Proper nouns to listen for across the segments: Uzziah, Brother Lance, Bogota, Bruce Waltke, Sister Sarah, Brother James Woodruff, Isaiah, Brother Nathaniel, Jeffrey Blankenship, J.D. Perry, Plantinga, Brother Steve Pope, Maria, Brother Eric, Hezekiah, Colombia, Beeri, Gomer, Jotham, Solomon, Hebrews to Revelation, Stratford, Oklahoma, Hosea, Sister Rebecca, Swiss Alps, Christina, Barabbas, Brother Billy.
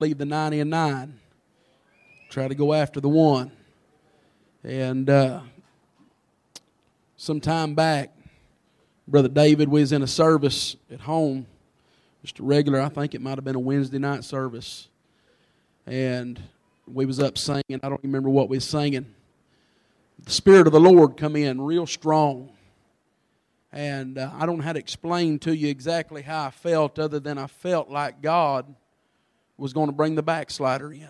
leave the 90 and 9, try to go after the one. And some time back, Brother David, we was in a service at home, just a regular, I think it might have been a Wednesday night service. And we was up singing. I don't remember what we was singing. The Spirit of the Lord come in real strong. And I don't know how to explain to you exactly how I felt, other than I felt like God was going to bring the backslider in.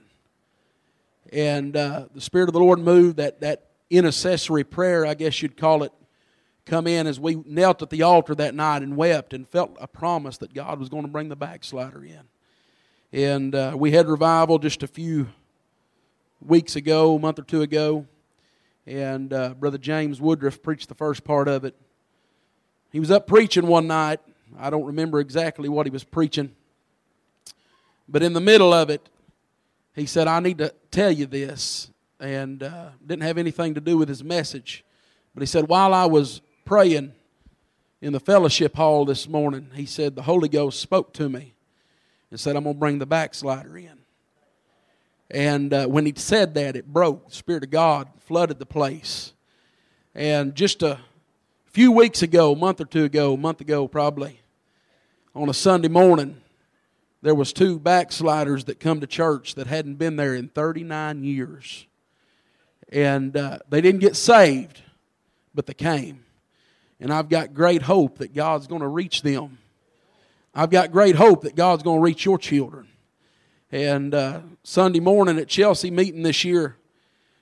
And the Spirit of the Lord moved, that intercessory prayer, I guess you'd call it, come in as we knelt at the altar that night and wept and felt a promise that God was going to bring the backslider in. And we had revival just a few weeks ago, a month or two ago. And Brother James Woodruff preached the first part of it. He was up preaching one night. I don't remember exactly what he was preaching. But in the middle of it, he said, I need to tell you this. And didn't have anything to do with his message. But he said, while I was praying in the fellowship hall this morning, he said, the Holy Ghost spoke to me and said, I'm going to bring the backslider in. And when he said that, it broke. The Spirit of God flooded the place. And just a few weeks ago, a month ago probably, on a Sunday morning, there was two backsliders that come to church that hadn't been there in 39 years. And they didn't get saved, but they came. And I've got great hope that God's going to reach them. I've got great hope that God's going to reach your children. And Sunday morning at Chelsea meeting this year,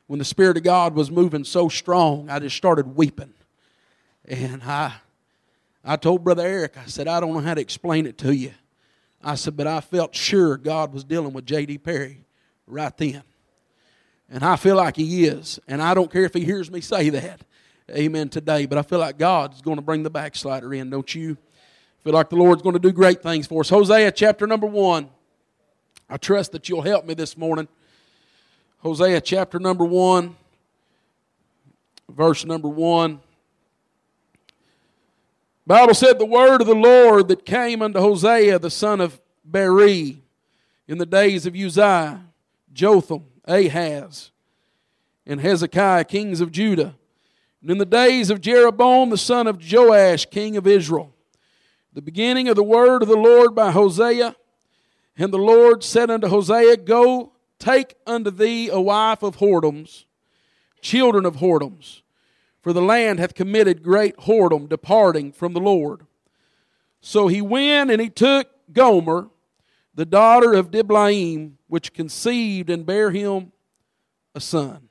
when the Spirit of God was moving so strong, I just started weeping. And I told Brother Eric, I said, I don't know how to explain it to you. I said, but I felt sure God was dealing with J.D. Perry right then. And I feel like He is. And I don't care if He hears me say that, amen, today. But I feel like God's going to bring the backslider in, don't you? I feel like the Lord's going to do great things for us. Hosea chapter number 1. I trust that you'll help me this morning. Hosea chapter number 1, verse number 1. The Bible said, the word of the Lord that came unto Hosea, the son of Beeri, in the days of Uzziah, Jotham, Ahaz, and Hezekiah, kings of Judah, and in the days of Jeroboam, the son of Joash, king of Israel. The beginning of the word of the Lord by Hosea. And the Lord said unto Hosea, Go, take unto thee a wife of whoredoms, children of whoredoms, for the land hath committed great whoredom, departing from the Lord. So he went and he took Gomer, the daughter of Diblaim, which conceived and bare him a son.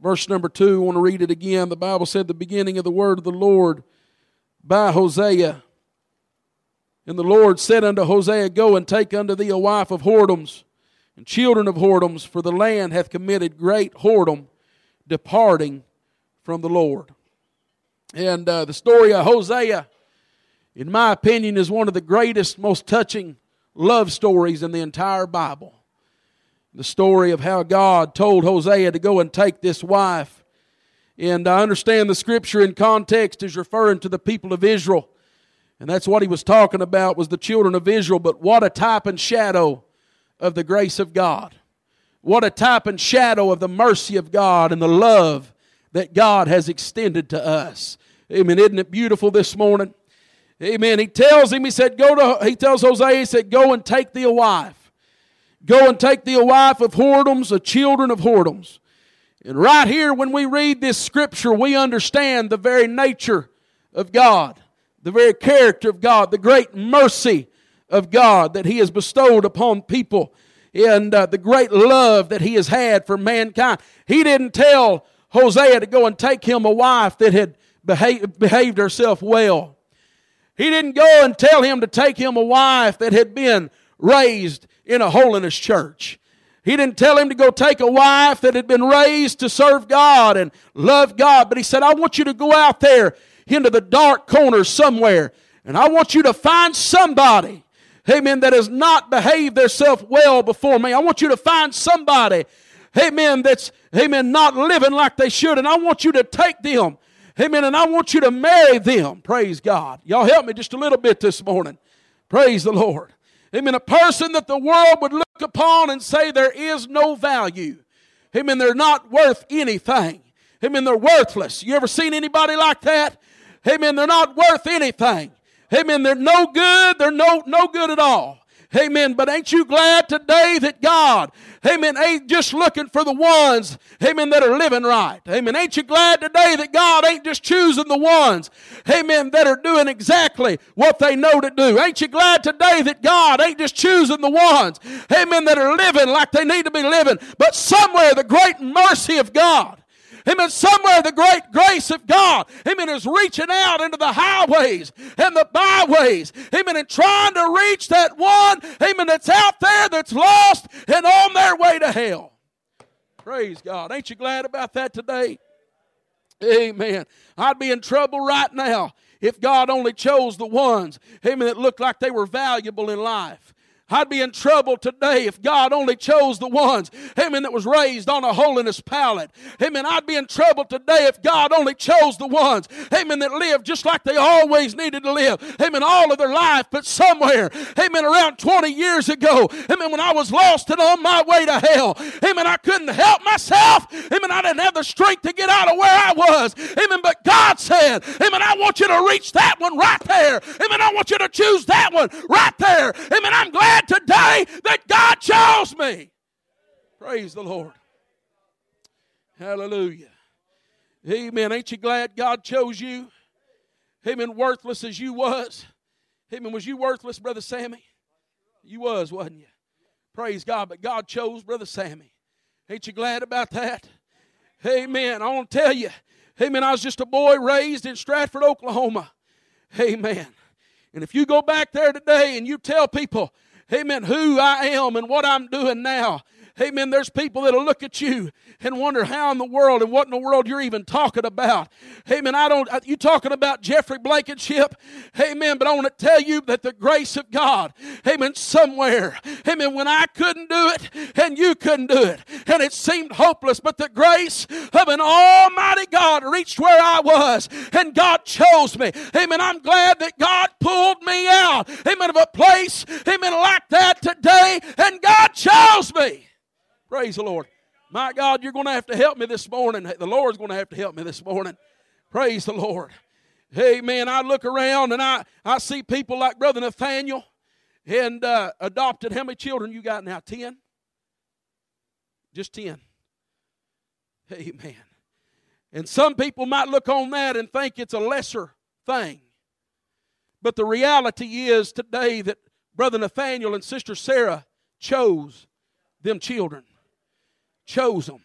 Verse number 2, I want to read it again. The Bible said, the beginning of the word of the Lord by Hosea. And the Lord said unto Hosea, Go and take unto thee a wife of whoredoms, and children of whoredoms, for the land hath committed great whoredom, departing from the Lord. And the story of Hosea, in my opinion, is one of the greatest, most touching love stories in the entire Bible. The story of how God told Hosea to go and take this wife. And I understand the scripture in context is referring to the people of Israel. And that's what he was talking about, was the children of Israel. But what a type and shadow of the grace of God. What a type and shadow of the mercy of God and the love that God has extended to us. Amen. Isn't it beautiful this morning? Amen. He tells him, he tells Hosea, he said, Go and take thee a wife. Go and take thee a wife of whoredoms, of children of whoredoms. And right here, when we read this scripture, we understand the very nature of God. The very character of God, the great mercy of God that He has bestowed upon people, and the great love that He has had for mankind. He didn't tell Hosea to go and take him a wife that had behaved herself well. He didn't go and tell him to take him a wife that had been raised in a holiness church. He didn't tell him to go take a wife that had been raised to serve God and love God. But He said, I want you to go out there into the dark corner somewhere, and I want you to find somebody, amen, that has not behaved themselves well before me. I want you to find somebody, amen, that's, amen, not living like they should, and I want you to take them, amen, and I want you to marry them. Praise God. Y'all help me just a little bit this morning. Praise the Lord. Amen. A person that the world would look upon and say there is no value. Amen. They're not worth anything. Amen. They're worthless. You ever seen anybody like that? Amen. They're not worth anything. Amen. They're no good. They're no good at all. Amen. But ain't you glad today that God, amen, ain't just looking for the ones, amen, that are living right. Amen. Ain't you glad today that God ain't just choosing the ones, amen, that are doing exactly what they know to do. Ain't you glad today that God ain't just choosing the ones, amen, that are living like they need to be living. But somewhere the great mercy of God, amen, somewhere the great grace of God, amen, is reaching out into the highways and the byways, amen, and trying to reach that one, amen, that's out there, that's lost and on their way to hell. Praise God. Ain't you glad about that today? Amen. I'd be in trouble right now if God only chose the ones, amen, that looked like they were valuable in life. I'd be in trouble today if God only chose the ones, amen, that was raised on a holiness pallet. Amen, I'd be in trouble today if God only chose the ones, amen, that lived just like they always needed to live, amen, all of their life. But somewhere, amen, around 20 years ago, amen, when I was lost and on my way to hell, amen, I couldn't help myself. Amen, I didn't have the strength to get out of where I was. Amen, but God said, amen, I want you to reach that one right there. Amen, I want you to choose that one right there. Amen, I'm glad today that God chose me. Praise the Lord. Hallelujah. Amen. Ain't you glad God chose you? Amen. Worthless as you was. Amen. Was you worthless, Brother Sammy? You was, wasn't you? Praise God. But God chose Brother Sammy. Ain't you glad about that? Amen. I want to tell you. Amen. I was just a boy raised in Stratford, Oklahoma. Amen. And if you go back there today and you tell people, amen, who I am and what I'm doing now, amen, there's people that'll look at you and wonder how in the world and what in the world you're even talking about. Amen, you talking about Jeffrey Blankenship? Amen, but I want to tell you that the grace of God, amen, somewhere, amen, when I couldn't do it and you couldn't do it and it seemed hopeless, but the grace of an almighty God reached where I was and God chose me. Amen, I'm glad that God pulled me out, amen, of a place, amen, like that today, and God chose me. Praise the Lord. My God, you're going to have to help me this morning. The Lord's going to have to help me this morning. Praise the Lord. Amen. I look around and I see people like Brother Nathaniel and adopted. How many children you got now? 10? Just 10. Amen. And some people might look on that and think it's a lesser thing. But the reality is today that Brother Nathaniel and Sister Sarah chose them children. Chose them.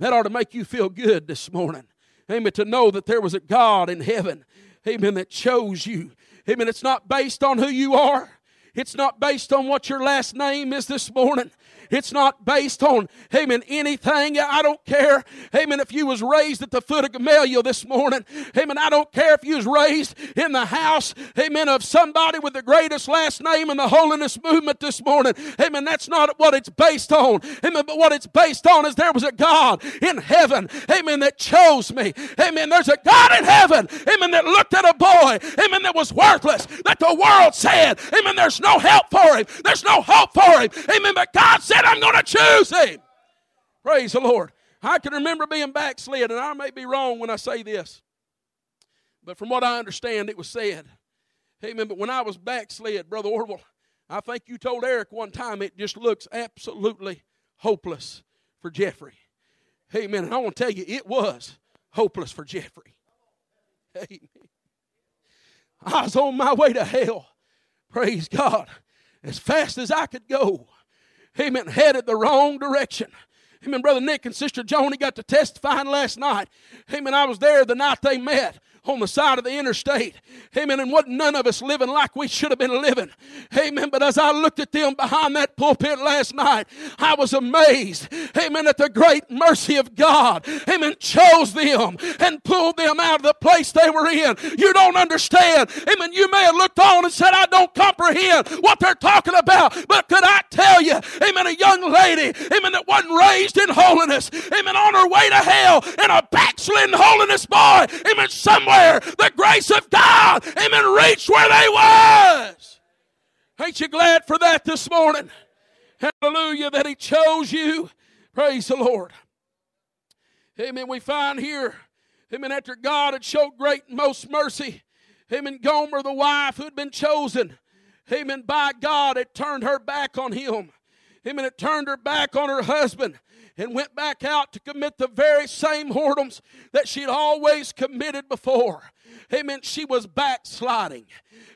That ought to make you feel good this morning. Amen. To know that there was a God in heaven, amen, that chose you. Amen. It's not based on who you are. It's not based on what your last name is this morning. It's not based on, amen, anything. I don't care, amen, if you was raised at the foot of Gamaliel this morning. Amen, I don't care if you was raised in the house, amen, of somebody with the greatest last name in the holiness movement this morning. Amen, that's not what it's based on. Amen, but what it's based on is there was a God in heaven, amen, that chose me. Amen, there's a God in heaven, amen, that looked at a boy, amen, that was worthless, that the world said, amen, there's no help for him. There's no hope for him. Amen, but God said, I'm going to choose him. Praise the Lord. I can remember being backslid, and I may be wrong when I say this, but from what I understand, it was said, amen, but when I was backslid, Brother Orwell, I think you told Eric one time, it just looks absolutely hopeless for Jeffrey. Amen. And I want to tell you, it was hopeless for Jeffrey. Amen. I was on my way to hell. Praise God. As fast as I could go. Amen. Headed the wrong direction. Amen. Brother Nick and Sister Joanie got to testifying last night. Amen. I was there the night they met on the side of the interstate. Amen. And wasn't none of us living like we should have been living. Amen. But as I looked at them behind that pulpit last night, I was amazed. Amen. At the great mercy of God. Amen. Chose them and pulled them out of the place they were in. You don't understand. Amen. You may have looked on and said, I don't comprehend what they're talking about. But could I tell you, amen, a young lady, amen, that wasn't raised in holiness, amen, on her way to hell, and a backslidden holiness boy, amen, somewhere the grace of God, amen, reached where they was. Ain't you glad for that this morning? Hallelujah, that he chose you. Praise the Lord. Amen. We find here, amen, after God had showed great and most mercy, amen, Gomer, the wife who had been chosen, amen, by God, it turned her back on him. Amen, it turned her back on her husband and went back out to commit the very same whoredoms that she had always committed before. Amen. She was backsliding.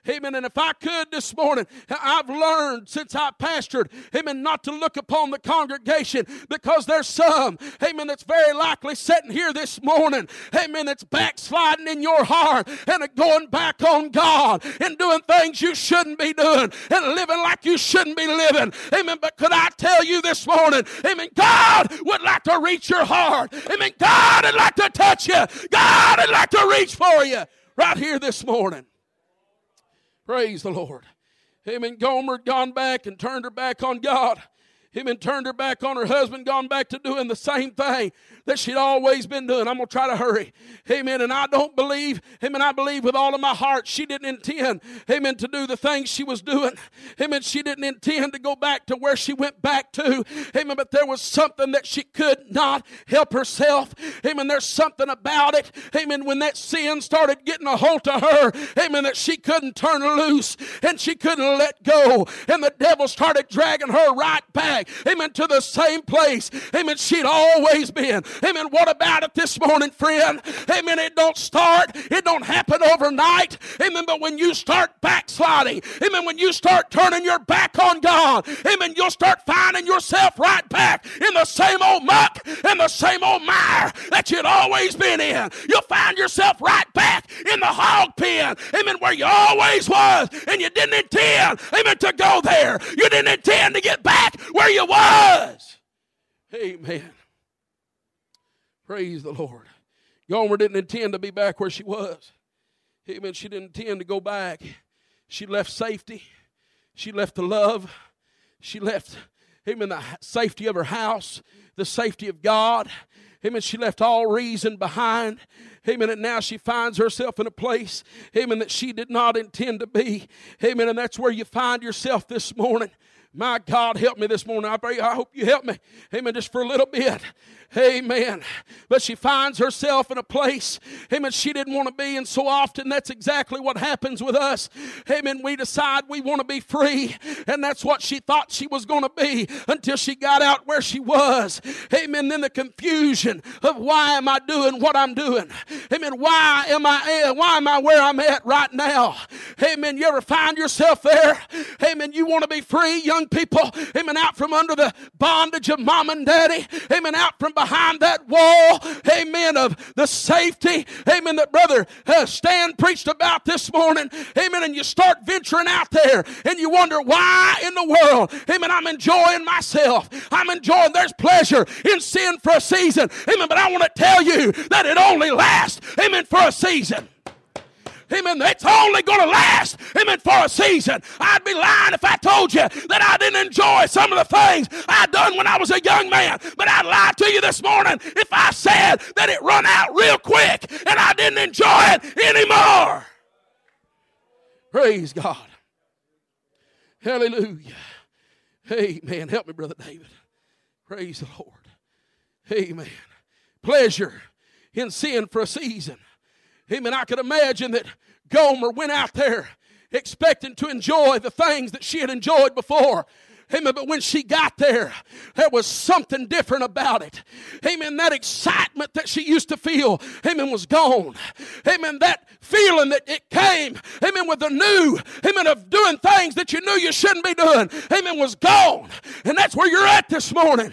Amen. And if I could this morning, I've learned since I pastored, amen, not to look upon the congregation, because there's some, amen, that's very likely sitting here this morning, amen, that's backsliding in your heart and going back on God and doing things you shouldn't be doing and living like you shouldn't be living. Amen. But could I tell you this morning, amen, God would like to reach your heart. Amen. God would like to touch you. God would like to reach for you. Right here this morning. Praise the Lord. Amen. Gomer had gone back and turned her back on God. Amen. Turned her back on her husband, gone back to doing the same thing that she'd always been doing. I'm going to try to hurry. Amen. And I don't believe, amen, I believe with all of my heart she didn't intend, amen, to do the things she was doing. Amen. She didn't intend to go back to where she went back to. Amen. But there was something that she could not help herself. Amen. There's something about it. Amen. When that sin started getting a hold of her, amen, that she couldn't turn loose and she couldn't let go. And the devil started dragging her right back. Amen. To the same place. Amen. She'd always been. Amen. What about it this morning, friend? Amen. It don't start. It don't happen overnight. Amen. But when you start backsliding, amen, when you start turning your back on God, amen, you'll start finding yourself right back in the same old muck and the same old mire that you'd always been in. You'll find yourself right back in the hog pen. Amen. Where you always was, and you didn't intend, amen, to go there. You didn't intend to get back where you was. Amen. Praise the Lord. Gomer didn't intend to be back where she was. Amen. She didn't intend to go back. She left safety. She left the love. She left, amen, the safety of her house, the safety of God. Amen. She left all reason behind. Amen. And now she finds herself in a place, amen, that she did not intend to be. Amen. And that's where you find yourself this morning. My God, help me this morning. I pray, I hope you help me. Amen. Just for a little bit. Amen. But she finds herself in a place, amen, she didn't want to be. And so often that's exactly what happens with us. Amen. We decide we want to be free. And that's what she thought she was going to be until she got out where she was. Amen. Then the confusion of why am I doing what I'm doing? Amen. Why am I where I'm at right now? Amen. You ever find yourself there? Amen. You want to be free, young people, amen, out from under the bondage of mom and daddy, amen, out from behind that wall, amen, of the safety, amen, that Brother Stan preached about this morning, amen, and you start venturing out there, and you wonder why in the world, amen, I'm enjoying myself, I'm enjoying, there's pleasure in sin for a season, amen, but I want to tell you that it only lasts, amen, for a season. Amen. It's only going to last, amen, for a season. I'd be lying if I told you that I didn't enjoy some of the things I done when I was a young man. But I'd lie to you this morning if I said that it run out real quick and I didn't enjoy it anymore. Praise God. Hallelujah. Amen. Help me, Brother David. Praise the Lord. Amen. Pleasure in sin for a season. Amen. I could imagine that Gomer went out there expecting to enjoy the things that she had enjoyed before. Amen. But when she got there, there was something different about it. Amen. That excitement that she used to feel, amen, was gone. Amen. That feeling that it came, amen, with the new, amen, of doing things that you knew you shouldn't be doing, amen, was gone. And that's where you're at this morning.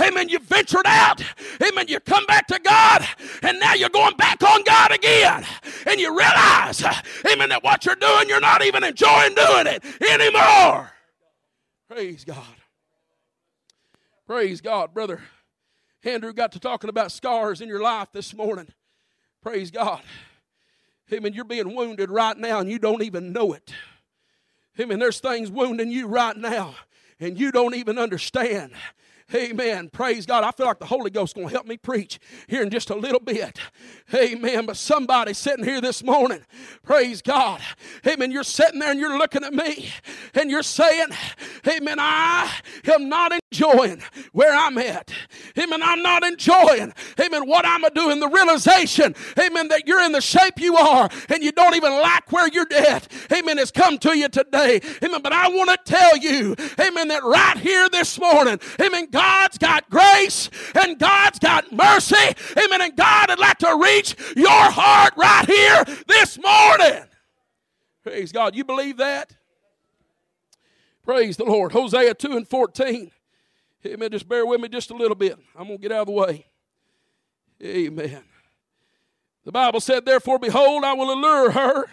Amen. You ventured out. Amen. You come back to God, and now you're going back on God again. And you realize, amen, that what you're doing, you're not even enjoying doing it anymore. Praise God. Praise God. Brother Andrew got to talking about scars in your life this morning. Praise God. Amen. You're being wounded right now and you don't even know it. Amen. There's things wounding you right now and you don't even understand. Amen. Praise God. I feel like the Holy Ghost is going to help me preach here in just a little bit. Amen. But somebody sitting here this morning, praise God. Amen. You're sitting there and you're looking at me and you're saying, amen, I am not enjoying where I'm at. Amen. I'm not enjoying, amen, what I'm doing. The realization, amen, that you're in the shape you are and you don't even like where you're at. Amen. It's come to you today. Amen. But I want to tell you, amen, that right here this morning, amen, God's got grace and God's got mercy. Amen. And God would like to reach your heart right here this morning. Praise God. You believe that? Praise the Lord. Hosea 2:14. Amen. Just bear with me just a little bit. I'm going to get out of the way. Amen. The Bible said, therefore, behold, I will allure her,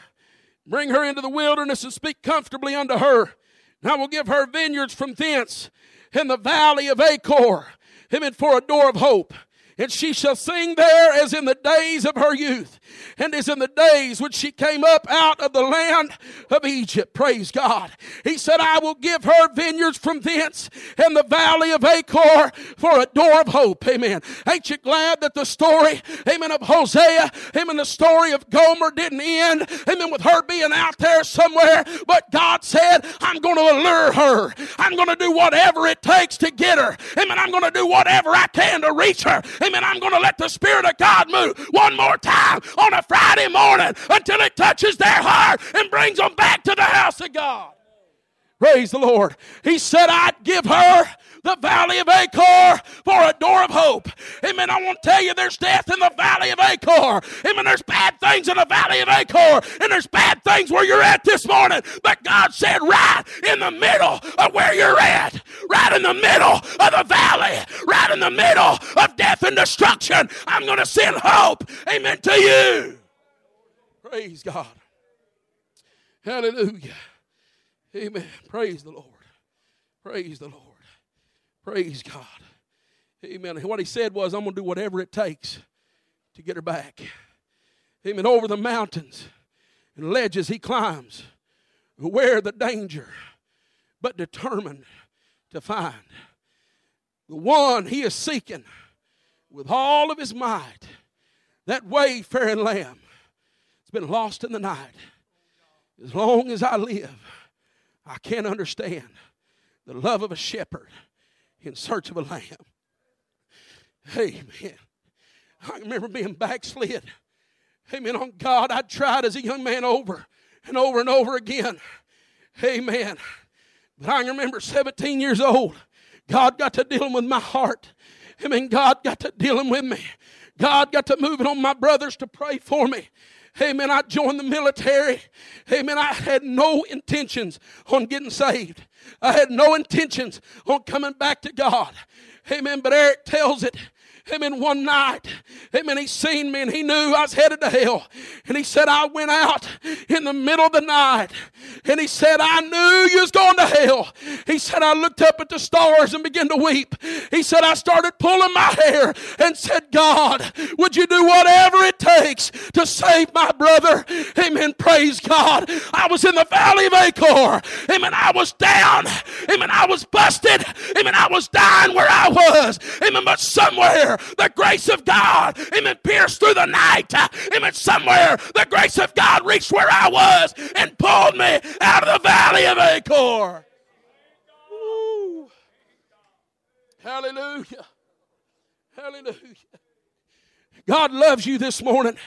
bring her into the wilderness and speak comfortably unto her. And I will give her vineyards from thence in the valley of Achor, amen, for a door of hope. And she shall sing there as in the days of her youth, and as in the days when she came up out of the land of Egypt. Praise God. He said, I will give her vineyards from thence and the valley of Achor for a door of hope. Amen. Ain't you glad that the story, amen, of Hosea, amen, the story of Gomer didn't end, amen, with her being out there somewhere, but God said, I'm going to allure her. I'm going to do whatever it takes to get her. Amen. I'm going to do whatever I can to reach her. Amen. I'm going to let the Spirit of God move one more time on a Friday morning until it touches their heart and brings them back to the house of God. Praise the Lord. He said, I'd give her the valley of Achor for a door of hope. Amen. I want to tell you there's death in the valley of Achor. Amen. There's bad things in the valley of Achor. And there's bad things where you're at this morning. But God said right in the middle of where you're at, right in the middle of the valley, right in the middle of death and destruction, I'm going to send hope. Amen to you. Praise God. Hallelujah. Amen. Praise the Lord. Praise the Lord. Praise God. Amen. And what he said was, I'm going to do whatever it takes to get her back. Amen. Over the mountains and ledges he climbs, aware of the danger, but determined to find the one he is seeking with all of his might. That wayfaring lamb has been lost in the night. As long as I live, I can't understand the love of a shepherd in search of a lamb. Amen. I remember being backslid. Amen. On God, I tried as a young man over and over and over again. Amen. But I remember 17 years old, God got to dealing with my heart. Amen. God got to dealing with me. God got to moving on my brothers to pray for me. Amen. I joined the military. Amen. I had no intentions on getting saved. I had no intentions on coming back to God. Amen. But Eric tells it. Amen. One night, amen, he seen me and he knew I was headed to hell. And he said, I went out in the middle of the night. And he said, I knew you was going to hell. He said, I looked up at the stars and began to weep. He said, I started pulling my hair and said, God, would you do whatever it takes to save my brother? Amen. Praise God. I was in the valley of Achor. Amen. I was down. Amen. I was busted. Amen. I was dying where I was. Amen. But somewhere, the grace of God, amen, pierced through the night. Amen, somewhere the grace of God reached where I was and pulled me out of the valley of Achor. Woo. Hallelujah. Hallelujah. God loves you this morning.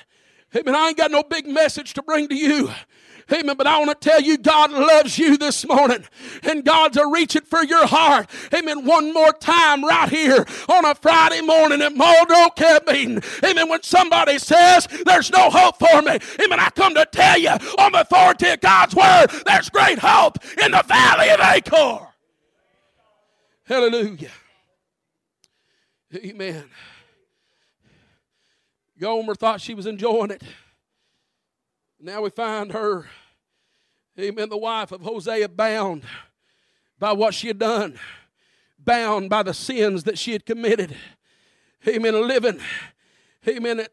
Amen, I ain't got no big message to bring to you. Amen. But I want to tell you, God loves you this morning. And God's a reaching for your heart. Amen. One more time right here on a Friday morning at Muldrow Campmeeting. Amen. When somebody says, there's no hope for me. Amen. I come to tell you, on the authority of God's word, there's great hope in the valley of Achor. Hallelujah. Amen. Gomer thought she was enjoying it. Now we find her, amen, the wife of Hosea, bound by what she had done, bound by the sins that she had committed. Amen, living. Amen,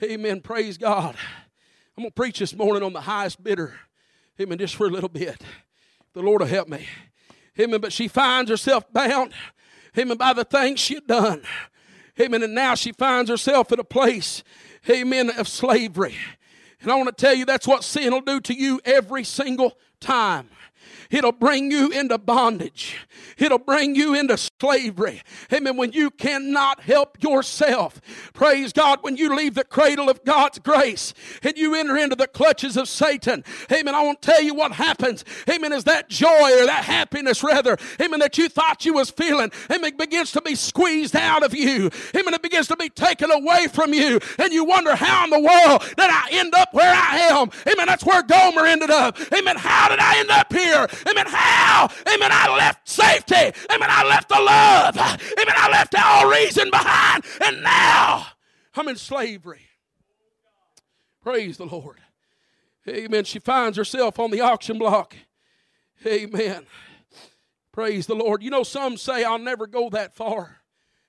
amen, praise God. I'm going to preach this morning on the highest bidder. Amen, just for a little bit. The Lord will help me. Amen, but she finds herself bound. amen, by the things she had done. Amen, and now she finds herself in a place, amen, of slavery. And I want to tell you that's what sin will do to you every single time. It'll bring you into bondage. It'll bring you into slavery. Amen. When you cannot help yourself. Praise God. When you leave the cradle of God's grace and you enter into the clutches of Satan. Amen. I won't tell you what happens. Amen. Is that joy or that happiness rather. Amen. That you thought you was feeling. Amen. It begins to be squeezed out of you. Amen. It begins to be taken away from you. And you wonder how in the world did I end up where I am. Amen. That's where Gomer ended up. Amen. How did I end up here? Amen. How? Amen. I left safety. Amen. I left the love. Amen. I left all reason behind. And now I'm in slavery. Praise the Lord. Amen. She finds herself on the auction block. Amen. Praise the Lord. You know, some say I'll never go that far.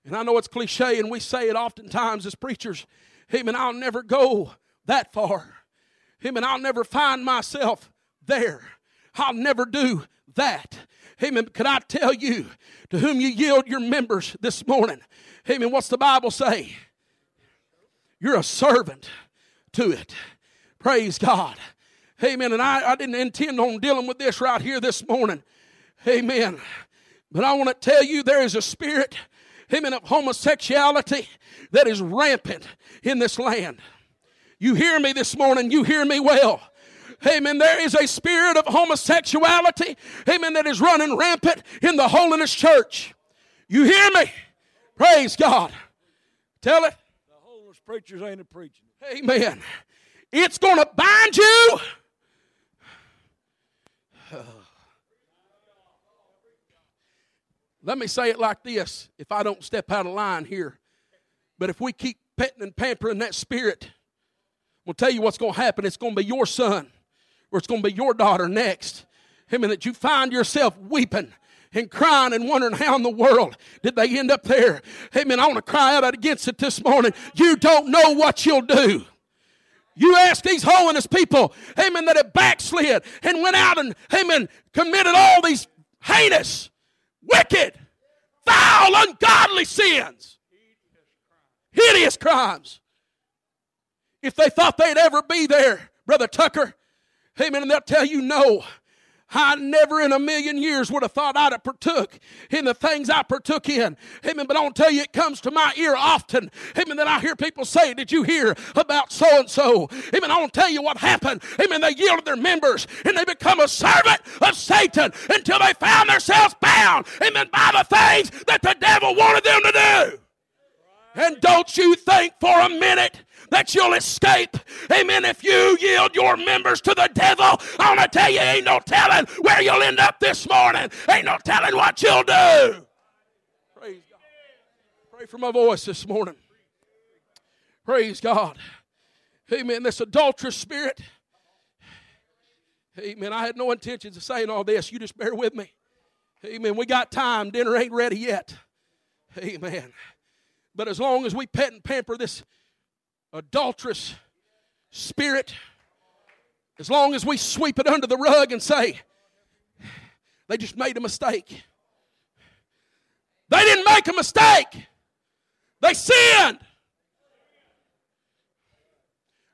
And I know it's cliche and we say it oftentimes as preachers. Amen. I'll never go that far. Amen. I'll never find myself there. I'll never do that. Amen. Could I tell you to whom you yield your members this morning? Amen. What's the Bible say? You're a servant to it. Praise God. Amen. And I didn't intend on dealing with this right here this morning. Amen. But I want to tell you there is a spirit, amen, of homosexuality that is rampant in this land. You hear me this morning. You hear me well. Amen. There is a spirit of homosexuality, amen, that is running rampant in the Holiness Church. You hear me? Praise God. Tell it. The Holiness preachers ain't preaching. Amen. It's going to bind you. Let me say it like this, if I don't step out of line here. But if we keep petting and pampering that spirit, we'll tell you what's going to happen. It's going to be your son. Or it's going to be your daughter next. Amen. That you find yourself weeping and crying and wondering how in the world did they end up there. Amen. I want to cry out against it this morning. You don't know what you'll do. You ask these holiness people, amen, that have backslid and went out and, amen, committed all these heinous, wicked, foul, ungodly sins. Hideous crimes. If they thought they'd ever be there, Brother Tucker, amen, and they'll tell you, no, I never in a million years would have thought I'd have partook in the things I partook in. Amen, but I want to tell you, it comes to my ear often. Amen, that I hear people say, did you hear about so-and-so? Amen, I want to tell you what happened. Amen, they yielded their members, and they become a servant of Satan until they found themselves bound, amen, by the things that the devil wanted them to do. And don't you think for a minute that you'll escape. Amen. If you yield your members to the devil, I want to tell you, ain't no telling where you'll end up this morning. Ain't no telling what you'll do. Praise God. Pray for my voice this morning. Praise God. Amen. This adulterous spirit. Amen. I had no intentions of saying all this. You just bear with me. Amen. We got time. Dinner ain't ready yet. Amen. But as long as we pet and pamper this adulterous spirit, as long as we sweep it under the rug and say, they just made a mistake. They didn't make a mistake. They sinned.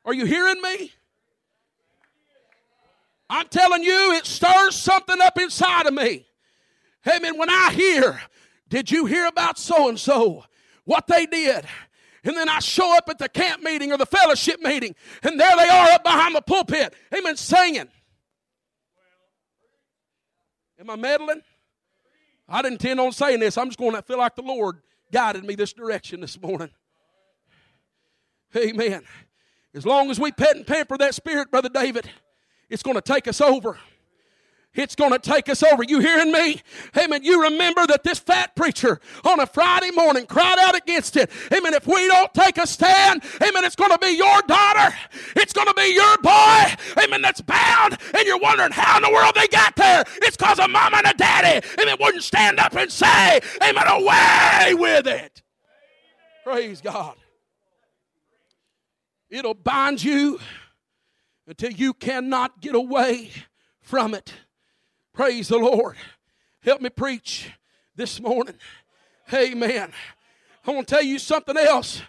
Are you hearing me? I'm telling you, it stirs something up inside of me. Amen. When I hear, did you hear about so-and-so, what they did? And then I show up at the camp meeting or the fellowship meeting, and there they are up behind the pulpit, amen, singing. Am I meddling? I didn't intend on saying this. I'm just going to feel like the Lord guided me this direction this morning. Amen. As long as we pet and pamper that spirit, Brother David, it's going to take us over. It's going to take us over. You hearing me? Amen. You remember that this fat preacher on a Friday morning cried out against it. Amen. If we don't take a stand, amen, it's going to be your daughter. It's going to be your boy. Amen. That's bound. And you're wondering how in the world they got there. It's because of mama and a daddy. Amen. Wouldn't stand up and say, amen, away with it. Praise God. It'll bind you until you cannot get away from it. Praise the Lord. Help me preach this morning. Amen. I'm going to tell you something else.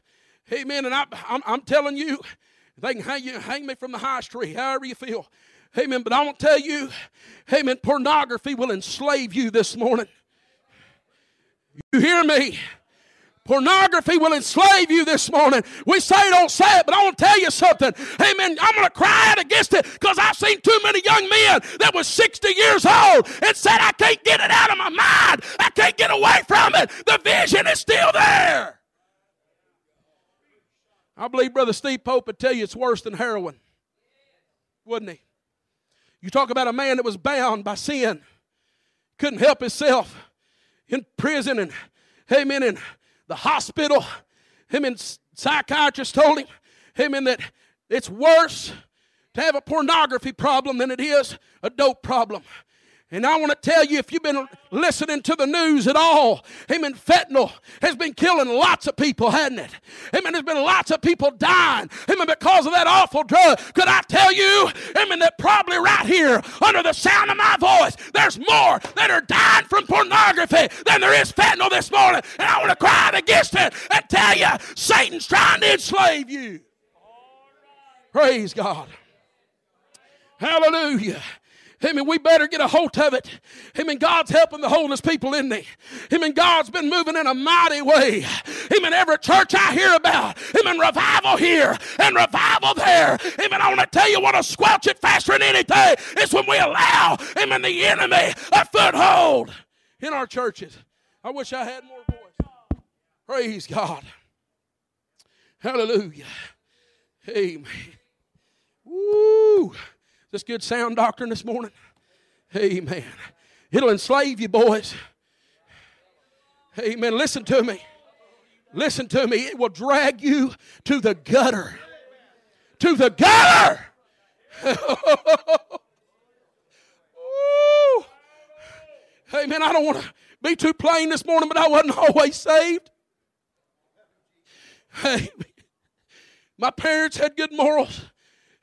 Amen. And I'm telling you, they can hang me from the highest tree, however you feel. Amen. But I want to tell you, amen, pornography will enslave you this morning. You hear me? Pornography will enslave you this morning. We say don't say it, but I want to tell you something. Amen. I'm going to cry out against it because I've seen too many young men that was 60 years old and said, I can't get it out of my mind. I can't get away from it. The vision is still there. I believe Brother Steve Pope would tell you it's worse than heroin. Wouldn't he? You talk about a man that was bound by sin. Couldn't help himself. In prison and, amen, and the hospital, amen, psychiatrist told him, amen, that it's worse to have a pornography problem than it is a dope problem. And I want to tell you, if you've been listening to the news at all, amen, fentanyl has been killing lots of people, hasn't it? Amen, there's been lots of people dying, amen, because of that awful drug. Could I tell you, amen, that probably right here, under the sound of my voice, there's more that are dying from pornography than there is fentanyl this morning. And I want to cry out against it and tell you, Satan's trying to enslave you. Praise God. Hallelujah. Amen. We better get a hold of it. Amen. God's helping the holiness people, isn't He? Amen. God's been moving in a mighty way. Amen. Every church I hear about, amen, revival here and revival there. Amen. I want to tell you what will squelch it faster than anything is when we allow, amen, the enemy a foothold in our churches. I wish I had more voice. Praise God. Hallelujah. Amen. Woo. This good sound doctrine this morning. Amen. It'll enslave you, boys. Amen. Listen to me. Listen to me. It will drag you to the gutter. To the gutter. Woo. Amen. I don't want to be too plain this morning, but I wasn't always saved. Amen. My parents had good morals.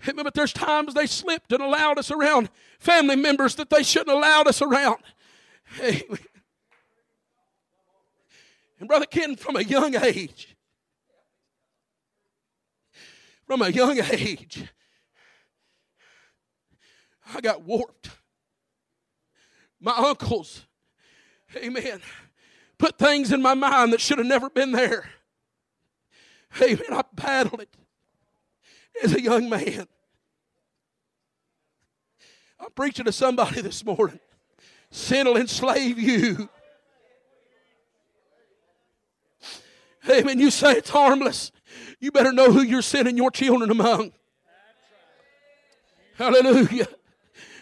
Amen, but there's times they slipped and allowed us around family members that they shouldn't have allowed us around. Amen. And Brother Ken, from a young age, I got warped. My uncles, amen, put things in my mind that should have never been there. Amen, I battled it. As a young man, I'm preaching to somebody this morning. Sin will enslave you. Amen. You say it's harmless. You better know who you're sending your children among. Hallelujah.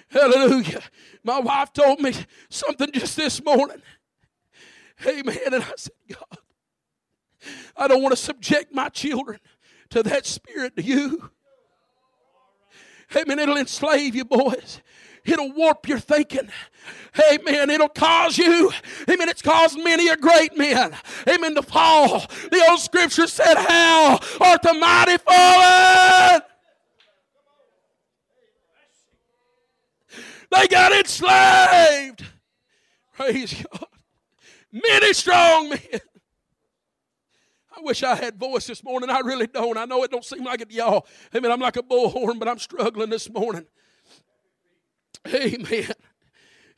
Hallelujah. My wife told me something just this morning. Amen. And I said, God, I don't want to subject my children to that spirit, to you. Amen. It'll enslave you, boys. It'll warp your thinking. Amen. It'll cause you. Amen. It's caused many a great man. Amen. To fall. The old scripture said, how art the mighty fallen? They got enslaved. Praise God. Many strong men. I wish I had voice this morning. I really don't. I know it don't seem like it to y'all. Amen. I'm like a bullhorn, but I'm struggling this morning. Amen.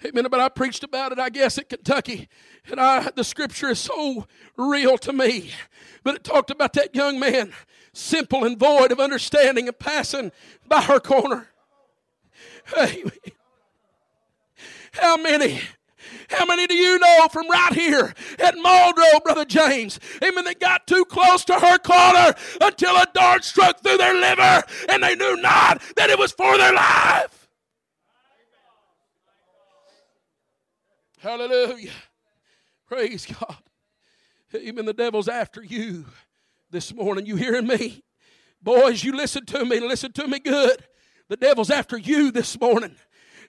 Amen. But I preached about it, I guess, at Kentucky. And the scripture is so real to me. But it talked about that young man, simple and void of understanding and passing by her corner. Amen. How many do you know from right here at Muldrow, Brother James? Amen. They got too close to her corner until a dart struck through their liver and they knew not that it was for their life. Hallelujah. Praise God. Amen. The devil's after you this morning. You hearing me? Boys, you listen to me. Listen to me good. The devil's after you this morning.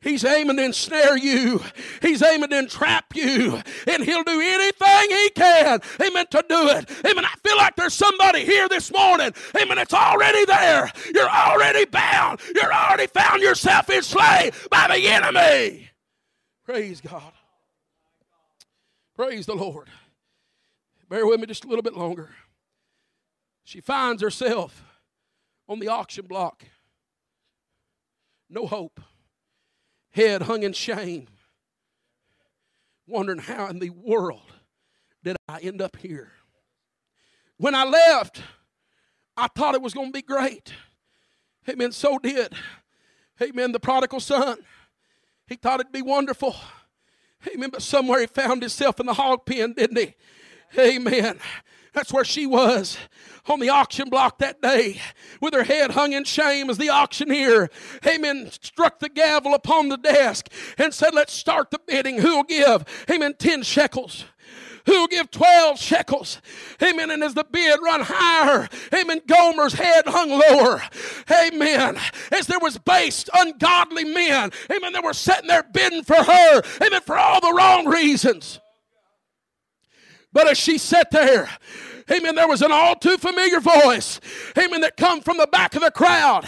He's aiming to ensnare you. He's aiming to entrap you. And he'll do anything he can, amen, to do it. Amen, I feel like there's somebody here this morning. Amen, it's already there. You're already bound. You're already found yourself enslaved by the enemy. Praise God. Praise the Lord. Bear with me just a little bit longer. She finds herself on the auction block. No hope. Head hung in shame. Wondering how in the world did I end up here. When I left, I thought it was going to be great. Amen, so did. Amen, the prodigal son. He thought it'd be wonderful. Amen, but somewhere he found himself in the hog pen, didn't he? Amen. That's where she was on the auction block that day with her head hung in shame as the auctioneer, amen, struck the gavel upon the desk and said, let's start the bidding. Who'll give, amen, 10 shekels? Who'll give 12 shekels? Amen. And as the bid run higher, amen, Gomer's head hung lower. Amen. As there was based ungodly men, amen, that were sitting there bidding for her, amen, for all the wrong reasons. But as she sat there, amen, there was an all too familiar voice, amen, that come from the back of the crowd.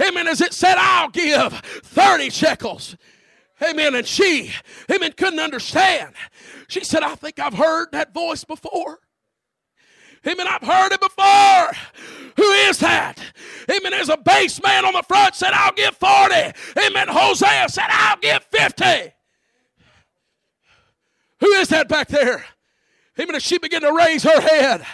Amen, as it said, I'll give 30 shekels. Amen, and she, amen, couldn't understand. She said, I think I've heard that voice before. Amen, I've heard it before. Who is that? Amen, there's a base man on the front said, I'll give 40. Amen, Hosea said, I'll give 50. Who is that back there? Amen, as she began to raise her head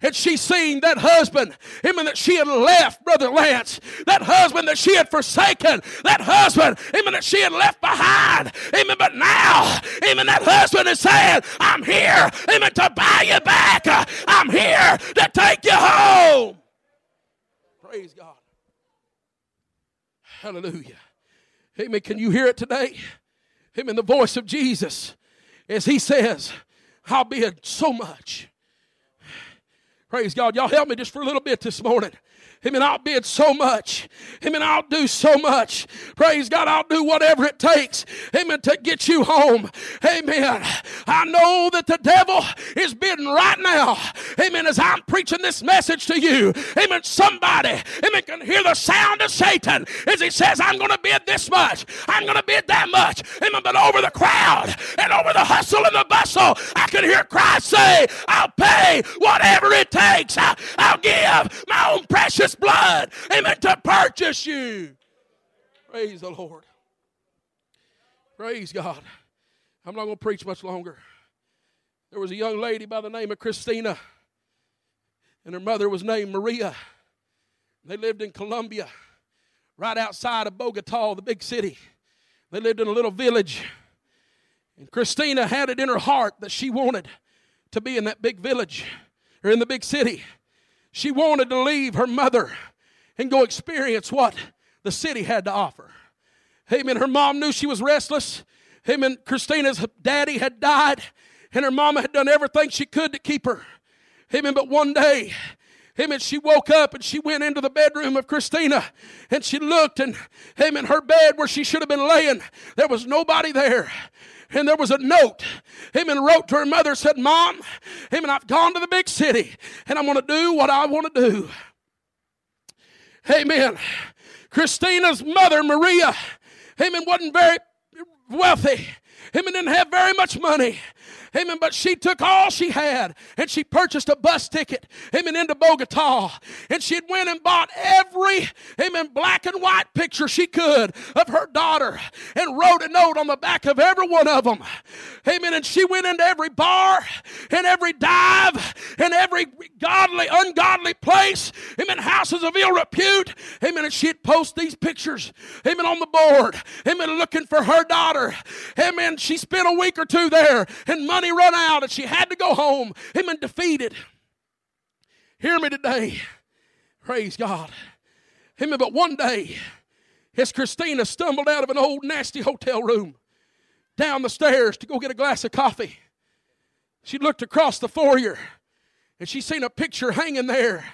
and she seen that husband, amen, that she had left, Brother Lance, that husband that she had forsaken, that husband, amen, that she had left behind, amen, but now, amen, that husband is saying, I'm here, amen, to buy you back. I'm here to take you home. Praise God. Hallelujah. Amen, can you hear it today? Amen, the voice of Jesus as he says, I'll bid so much. Praise God. Y'all help me just for a little bit this morning. Amen, I'll bid so much. Amen, I'll do so much. Praise God, I'll do whatever it takes, amen, to get you home. Amen. I know that the devil is bidding right now. Amen, as I'm preaching this message to you. Amen, somebody, amen, can hear the sound of Satan as he says, I'm going to bid this much. I'm going to bid that much. Amen, but over the crowd and over the hustle and the bustle, I can hear Christ say, I'll pay whatever it takes. I'll give my own precious blood, amen, to purchase you. Praise the Lord. Praise God. I'm not going to preach much longer. There was a young lady by the name of Christina, and her mother was named Maria. They lived in Colombia, right outside of Bogota, the big city. They lived in a little village, and Christina had it in her heart that she wanted to be in that big village or in the big city. She wanted to leave her mother and go experience what the city had to offer. Amen. Her mom knew she was restless. Amen. Christina's daddy had died, and her mama had done everything she could to keep her. Amen. But one day, amen, she woke up and she went into the bedroom of Christina, and she looked, and amen, her bed where she should have been laying, there was nobody there. And there was a note, amen, wrote to her mother, said, Mom, amen, I've gone to the big city, and I'm going to do what I want to do. Amen. Christina's mother, Maria, amen, wasn't very wealthy. Amen, didn't have very much money. Amen, but she took all she had, and she purchased a bus ticket, amen, into Bogota. And she went and bought every, amen, black and white picture she could of her daughter and wrote a note on the back of every one of them. Amen, and she went into every bar and every dive and every godly, ungodly place, amen, houses of ill repute, amen, and she'd post these pictures, amen, on the board, amen, looking for her daughter. Amen, she spent a week or two there, and money run out, and she had to go home, amen, defeated. Hear me today. Praise God. Amen, but one day, as Christina stumbled out of an old nasty hotel room down the stairs to go get a glass of coffee, she looked across the foyer, and she seen a picture hanging there.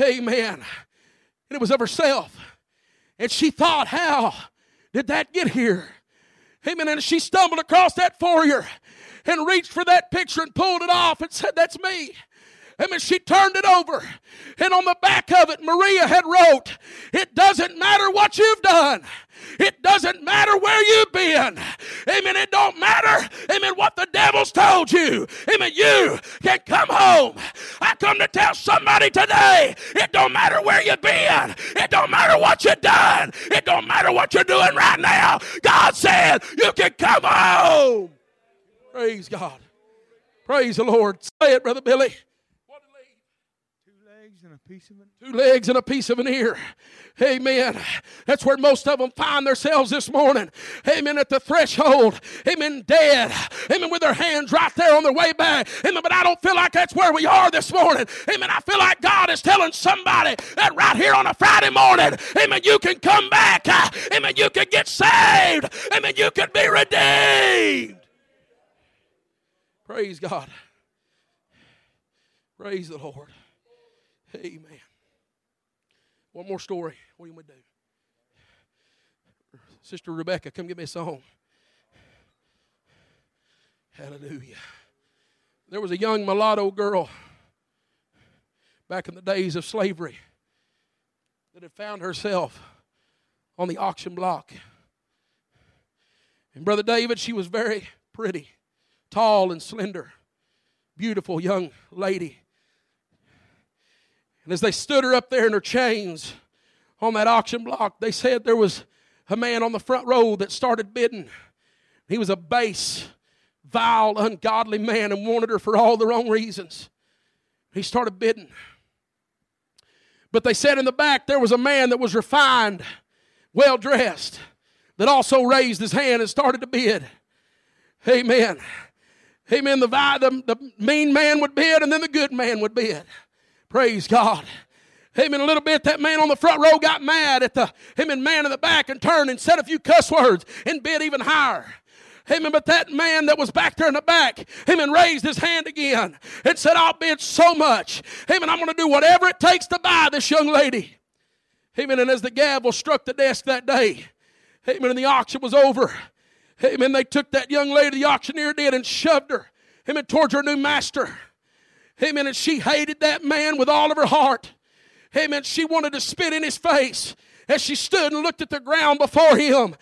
Amen. And it was of herself. And she thought, how did that get here? Amen, and she stumbled across that foyer and reached for that picture and pulled it off and said, that's me. Amen. She turned it over. And on the back of it, Maria had wrote, "It doesn't matter what you've done. It doesn't matter where you've been. Amen. It don't matter, amen, what the devil's told you. Amen. You can come home." I come to tell somebody today, it don't matter where you've been. It don't matter what you've done. It don't matter what you're doing right now. God said, you can come home. Praise God. Praise the Lord. Say it, Brother Billy. Two legs and a piece of an ear. Amen. That's where most of them find themselves this morning. Amen. At the threshold. Amen. Dead. Amen. With their hands right there on their way back. Amen. But I don't feel like that's where we are this morning. Amen. I feel like God is telling somebody that right here on a Friday morning. Amen. You can come back. Amen. You can get saved. Amen. You can be redeemed. Praise God. Praise the Lord. Amen. One more story. What do you want me to do? Sister Rebecca, come get me a song. Hallelujah. There was a young mulatto girl back in the days of slavery that had found herself on the auction block. And Brother David, she was very pretty, tall and slender, beautiful young lady. And as they stood her up there in her chains on that auction block, they said there was a man on the front row that started bidding. He was a base, vile, ungodly man and wanted her for all the wrong reasons. He started bidding. But they said in the back there was a man that was refined, well-dressed, that also raised his hand and started to bid. Amen. Amen. The mean man would bid and then the good man would bid. Praise God. Amen. A little bit, that man on the front row got mad at the amen man in the back and turned and said a few cuss words and bid even higher. Amen. But that man that was back there in the back, amen, raised his hand again and said, I'll bid so much. Amen. I'm going to do whatever it takes to buy this young lady. Amen. And as the gavel struck the desk that day, amen, and the auction was over, amen, they took that young lady, the auctioneer did, and shoved her, amen, towards her new master. Amen. And she hated that man with all of her heart. Amen. She wanted to spit in his face as she stood and looked at the ground before him.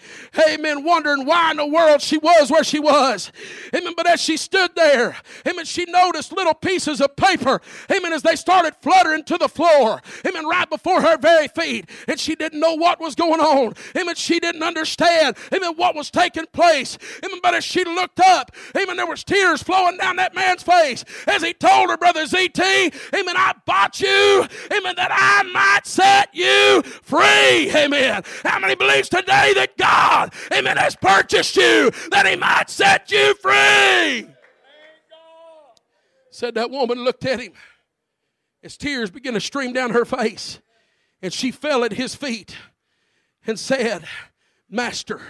Amen. Wondering why in the world she was where she was. Amen. But as she stood there, amen, she noticed little pieces of paper. Amen. As they started fluttering to the floor. Amen. Right before her very feet. And she didn't know what was going on. Amen. She didn't understand. Amen. What was taking place. Amen. But as she looked up, amen, there was tears flowing down that man's face as he told her, Brother ZT, amen, I bought you. Amen. That I might set you free. Amen. How many believes today that God, amen, has purchased you that he might set you free? Said that woman looked at him as tears began to stream down her face, and she fell at his feet and said, Master,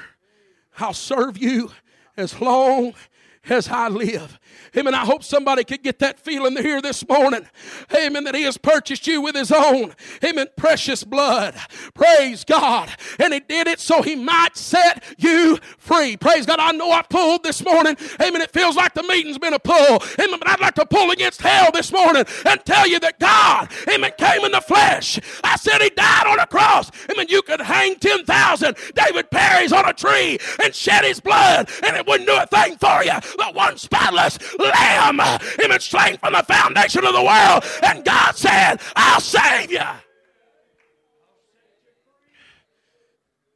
I'll serve you as long as I live. Amen. I hope somebody could get that feeling here this morning. Amen. That he has purchased you with his own. Amen. Precious blood. Praise God. And he did it so he might set you free. Praise God. I know I pulled this morning. Amen. It feels like the meeting's been a pull. Amen. But I'd like to pull against hell this morning and tell you that God, amen, came in the flesh. I said he died on a cross. Amen. You could hang 10,000 David Perrys on a tree and shed his blood and it wouldn't do a thing for you. But one spotless lamb, amen, slain from the foundation of the world. And God said, I'll save you.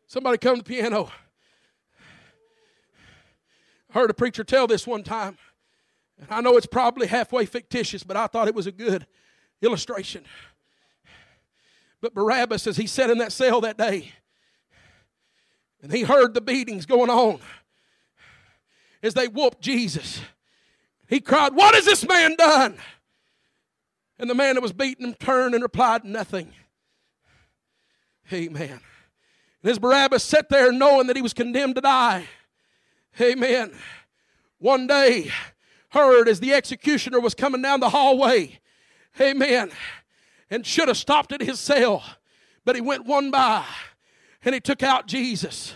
Somebody come to the piano. I heard a preacher tell this one time. And I know it's probably halfway fictitious, but I thought it was a good illustration. But Barabbas, as he sat in that cell that day, and he heard the beatings going on, as they whooped Jesus, he cried, what has this man done? And the man that was beating him turned and replied, nothing. Amen. And as Barabbas sat there knowing that he was condemned to die, amen, one day heard as the executioner was coming down the hallway, amen, and should have stopped at his cell, but he went one by and he took out Jesus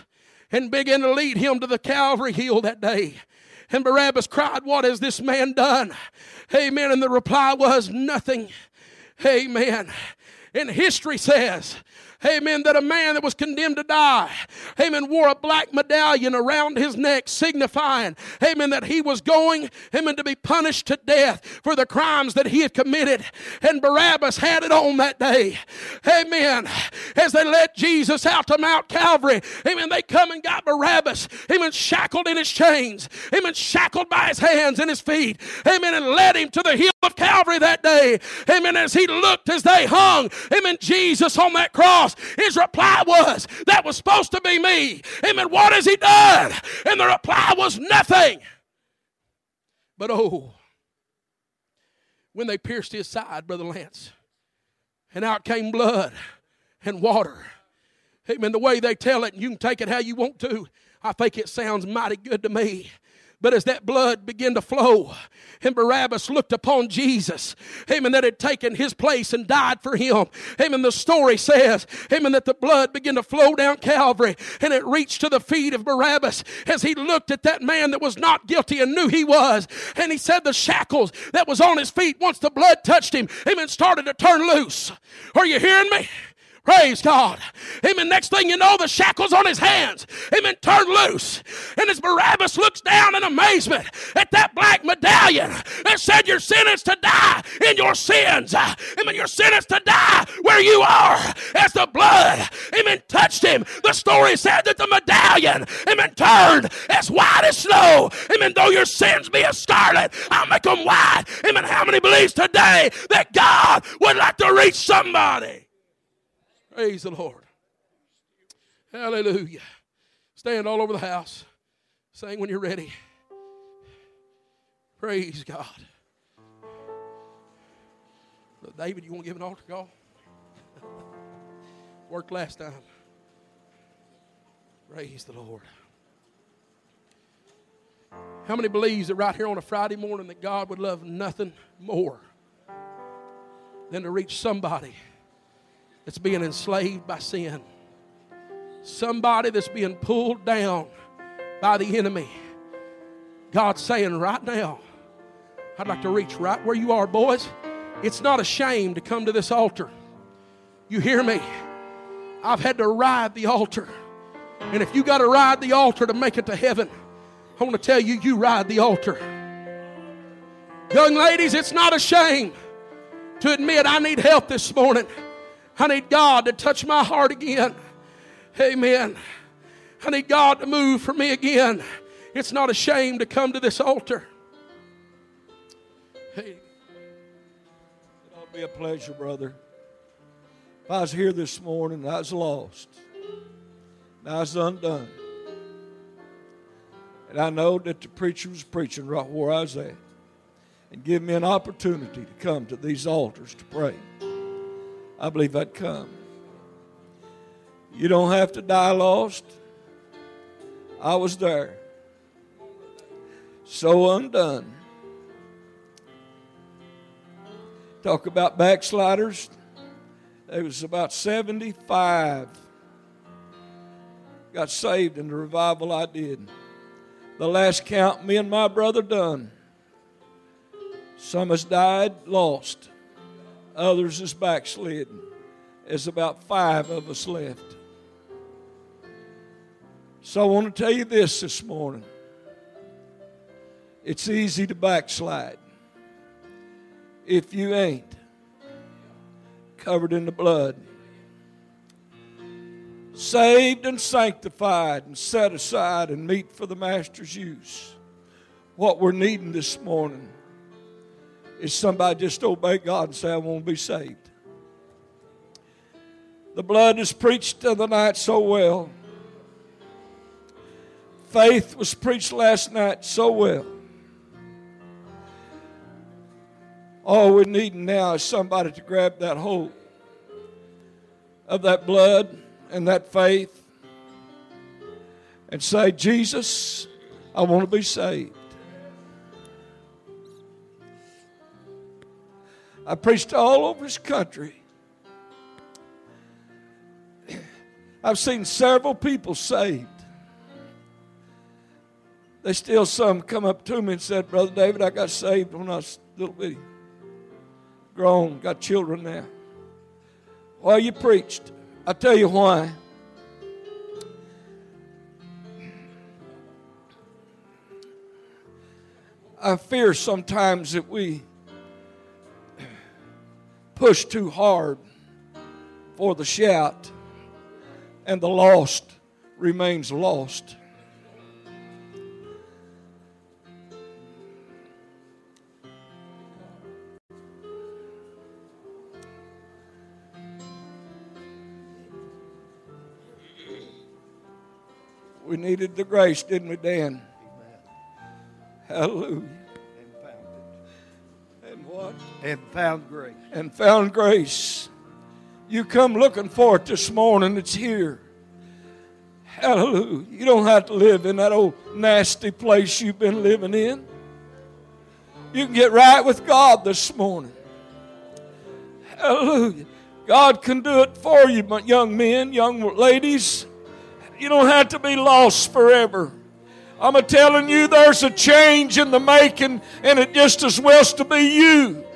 and began to lead him to the Calvary hill that day. And Barabbas cried, "What has this man done?" Amen. And the reply was, "Nothing." Amen. And history says, amen, that a man that was condemned to die, amen, wore a black medallion around his neck signifying, amen, that he was going, amen, to be punished to death for the crimes that he had committed. And Barabbas had it on that day. Amen. As they led Jesus out to Mount Calvary, amen, they come and got Barabbas, amen, shackled in his chains, amen, shackled by his hands and his feet, amen, and led him to the hill of Calvary that day. Amen. As he looked as they hung, amen, Jesus on that cross, his reply was, "That was supposed to be me. Amen. What has he done?" And the reply was, "Nothing." But oh, when they pierced his side, Brother Lance, and out came blood and water. Amen. The way they tell it, and you can take it how you want to, I think it sounds mighty good to me. But as that blood began to flow, and Barabbas looked upon Jesus, amen, that had taken his place and died for him. Amen, the story says, amen, that the blood began to flow down Calvary, and it reached to the feet of Barabbas as he looked at that man that was not guilty and knew he was. And he said the shackles that was on his feet, once the blood touched him, amen, started to turn loose. Are you hearing me? Praise God. Amen. Next thing you know, the shackles on his hands, amen, turned loose. And as Barabbas looks down in amazement at that black medallion that said, "You're sentenced to die in your sins. Amen. You're sentenced to die where you are." As the blood, amen, touched him, the story said that the medallion, amen, turned as white as snow. Amen. Though your sins be as scarlet, I'll make them white. Amen. How many believes today that God would like to reach somebody? Praise the Lord. Hallelujah. Stand all over the house. Sing when you're ready. Praise God. Brother David, you want to give an altar call? Worked last time. Praise the Lord. How many believes that right here on a Friday morning that God would love nothing more than to reach somebody that's being enslaved by sin, somebody that's being pulled down by the enemy? God's saying right now, "I'd like to reach right where you are, boys." It's not a shame to come to this altar. You hear me? I've had to ride the altar. And if you got to ride the altar to make it to heaven, I want to tell you, you ride the altar. Young ladies, it's not a shame to admit, "I need help this morning. I need God to touch my heart again. Amen. I need God to move for me again." It's not a shame to come to this altar. Hey. It ought to be a pleasure, brother. If I was here this morning and I was lost, and I was undone, and I know that the preacher was preaching right where I was at, and give me an opportunity to come to these altars to pray, I believe I'd come. You don't have to die lost. I was there, so undone. Talk about backsliders. There was about 75 got saved in the revival I did. The last count, me and my brother done. Some has died lost. Others is backslidden. There's about 5 of us left. So I want to tell you this morning. It's easy to backslide if you ain't covered in the blood. Saved and sanctified and set aside and meet for the master's use. What we're needing this morning is somebody just obey God and say, "I want to be saved." The blood is preached the other night so well. Faith was preached last night so well. All we're needing now is somebody to grab that hold of that blood and that faith and say, "Jesus, I want to be saved." I preached all over this country. I've seen several people saved. There's still some come up to me and said, Brother David, I got saved when I was a little bitty. Grown, got children now. Well, you preached. I'll tell you why. I fear sometimes that we push too hard for the shout, and the lost remains lost. We needed the grace, didn't we, Dan? Amen. Hallelujah. And found it. And what? And found grace. And found grace. You come looking for it this morning. It's here. Hallelujah. You don't have to live in that old nasty place you've been living in. You can get right with God this morning. Hallelujah. God can do it for you, my young men, young ladies. You don't have to be lost forever. I'm telling you, there's a change in the making, and it just as well's to be you.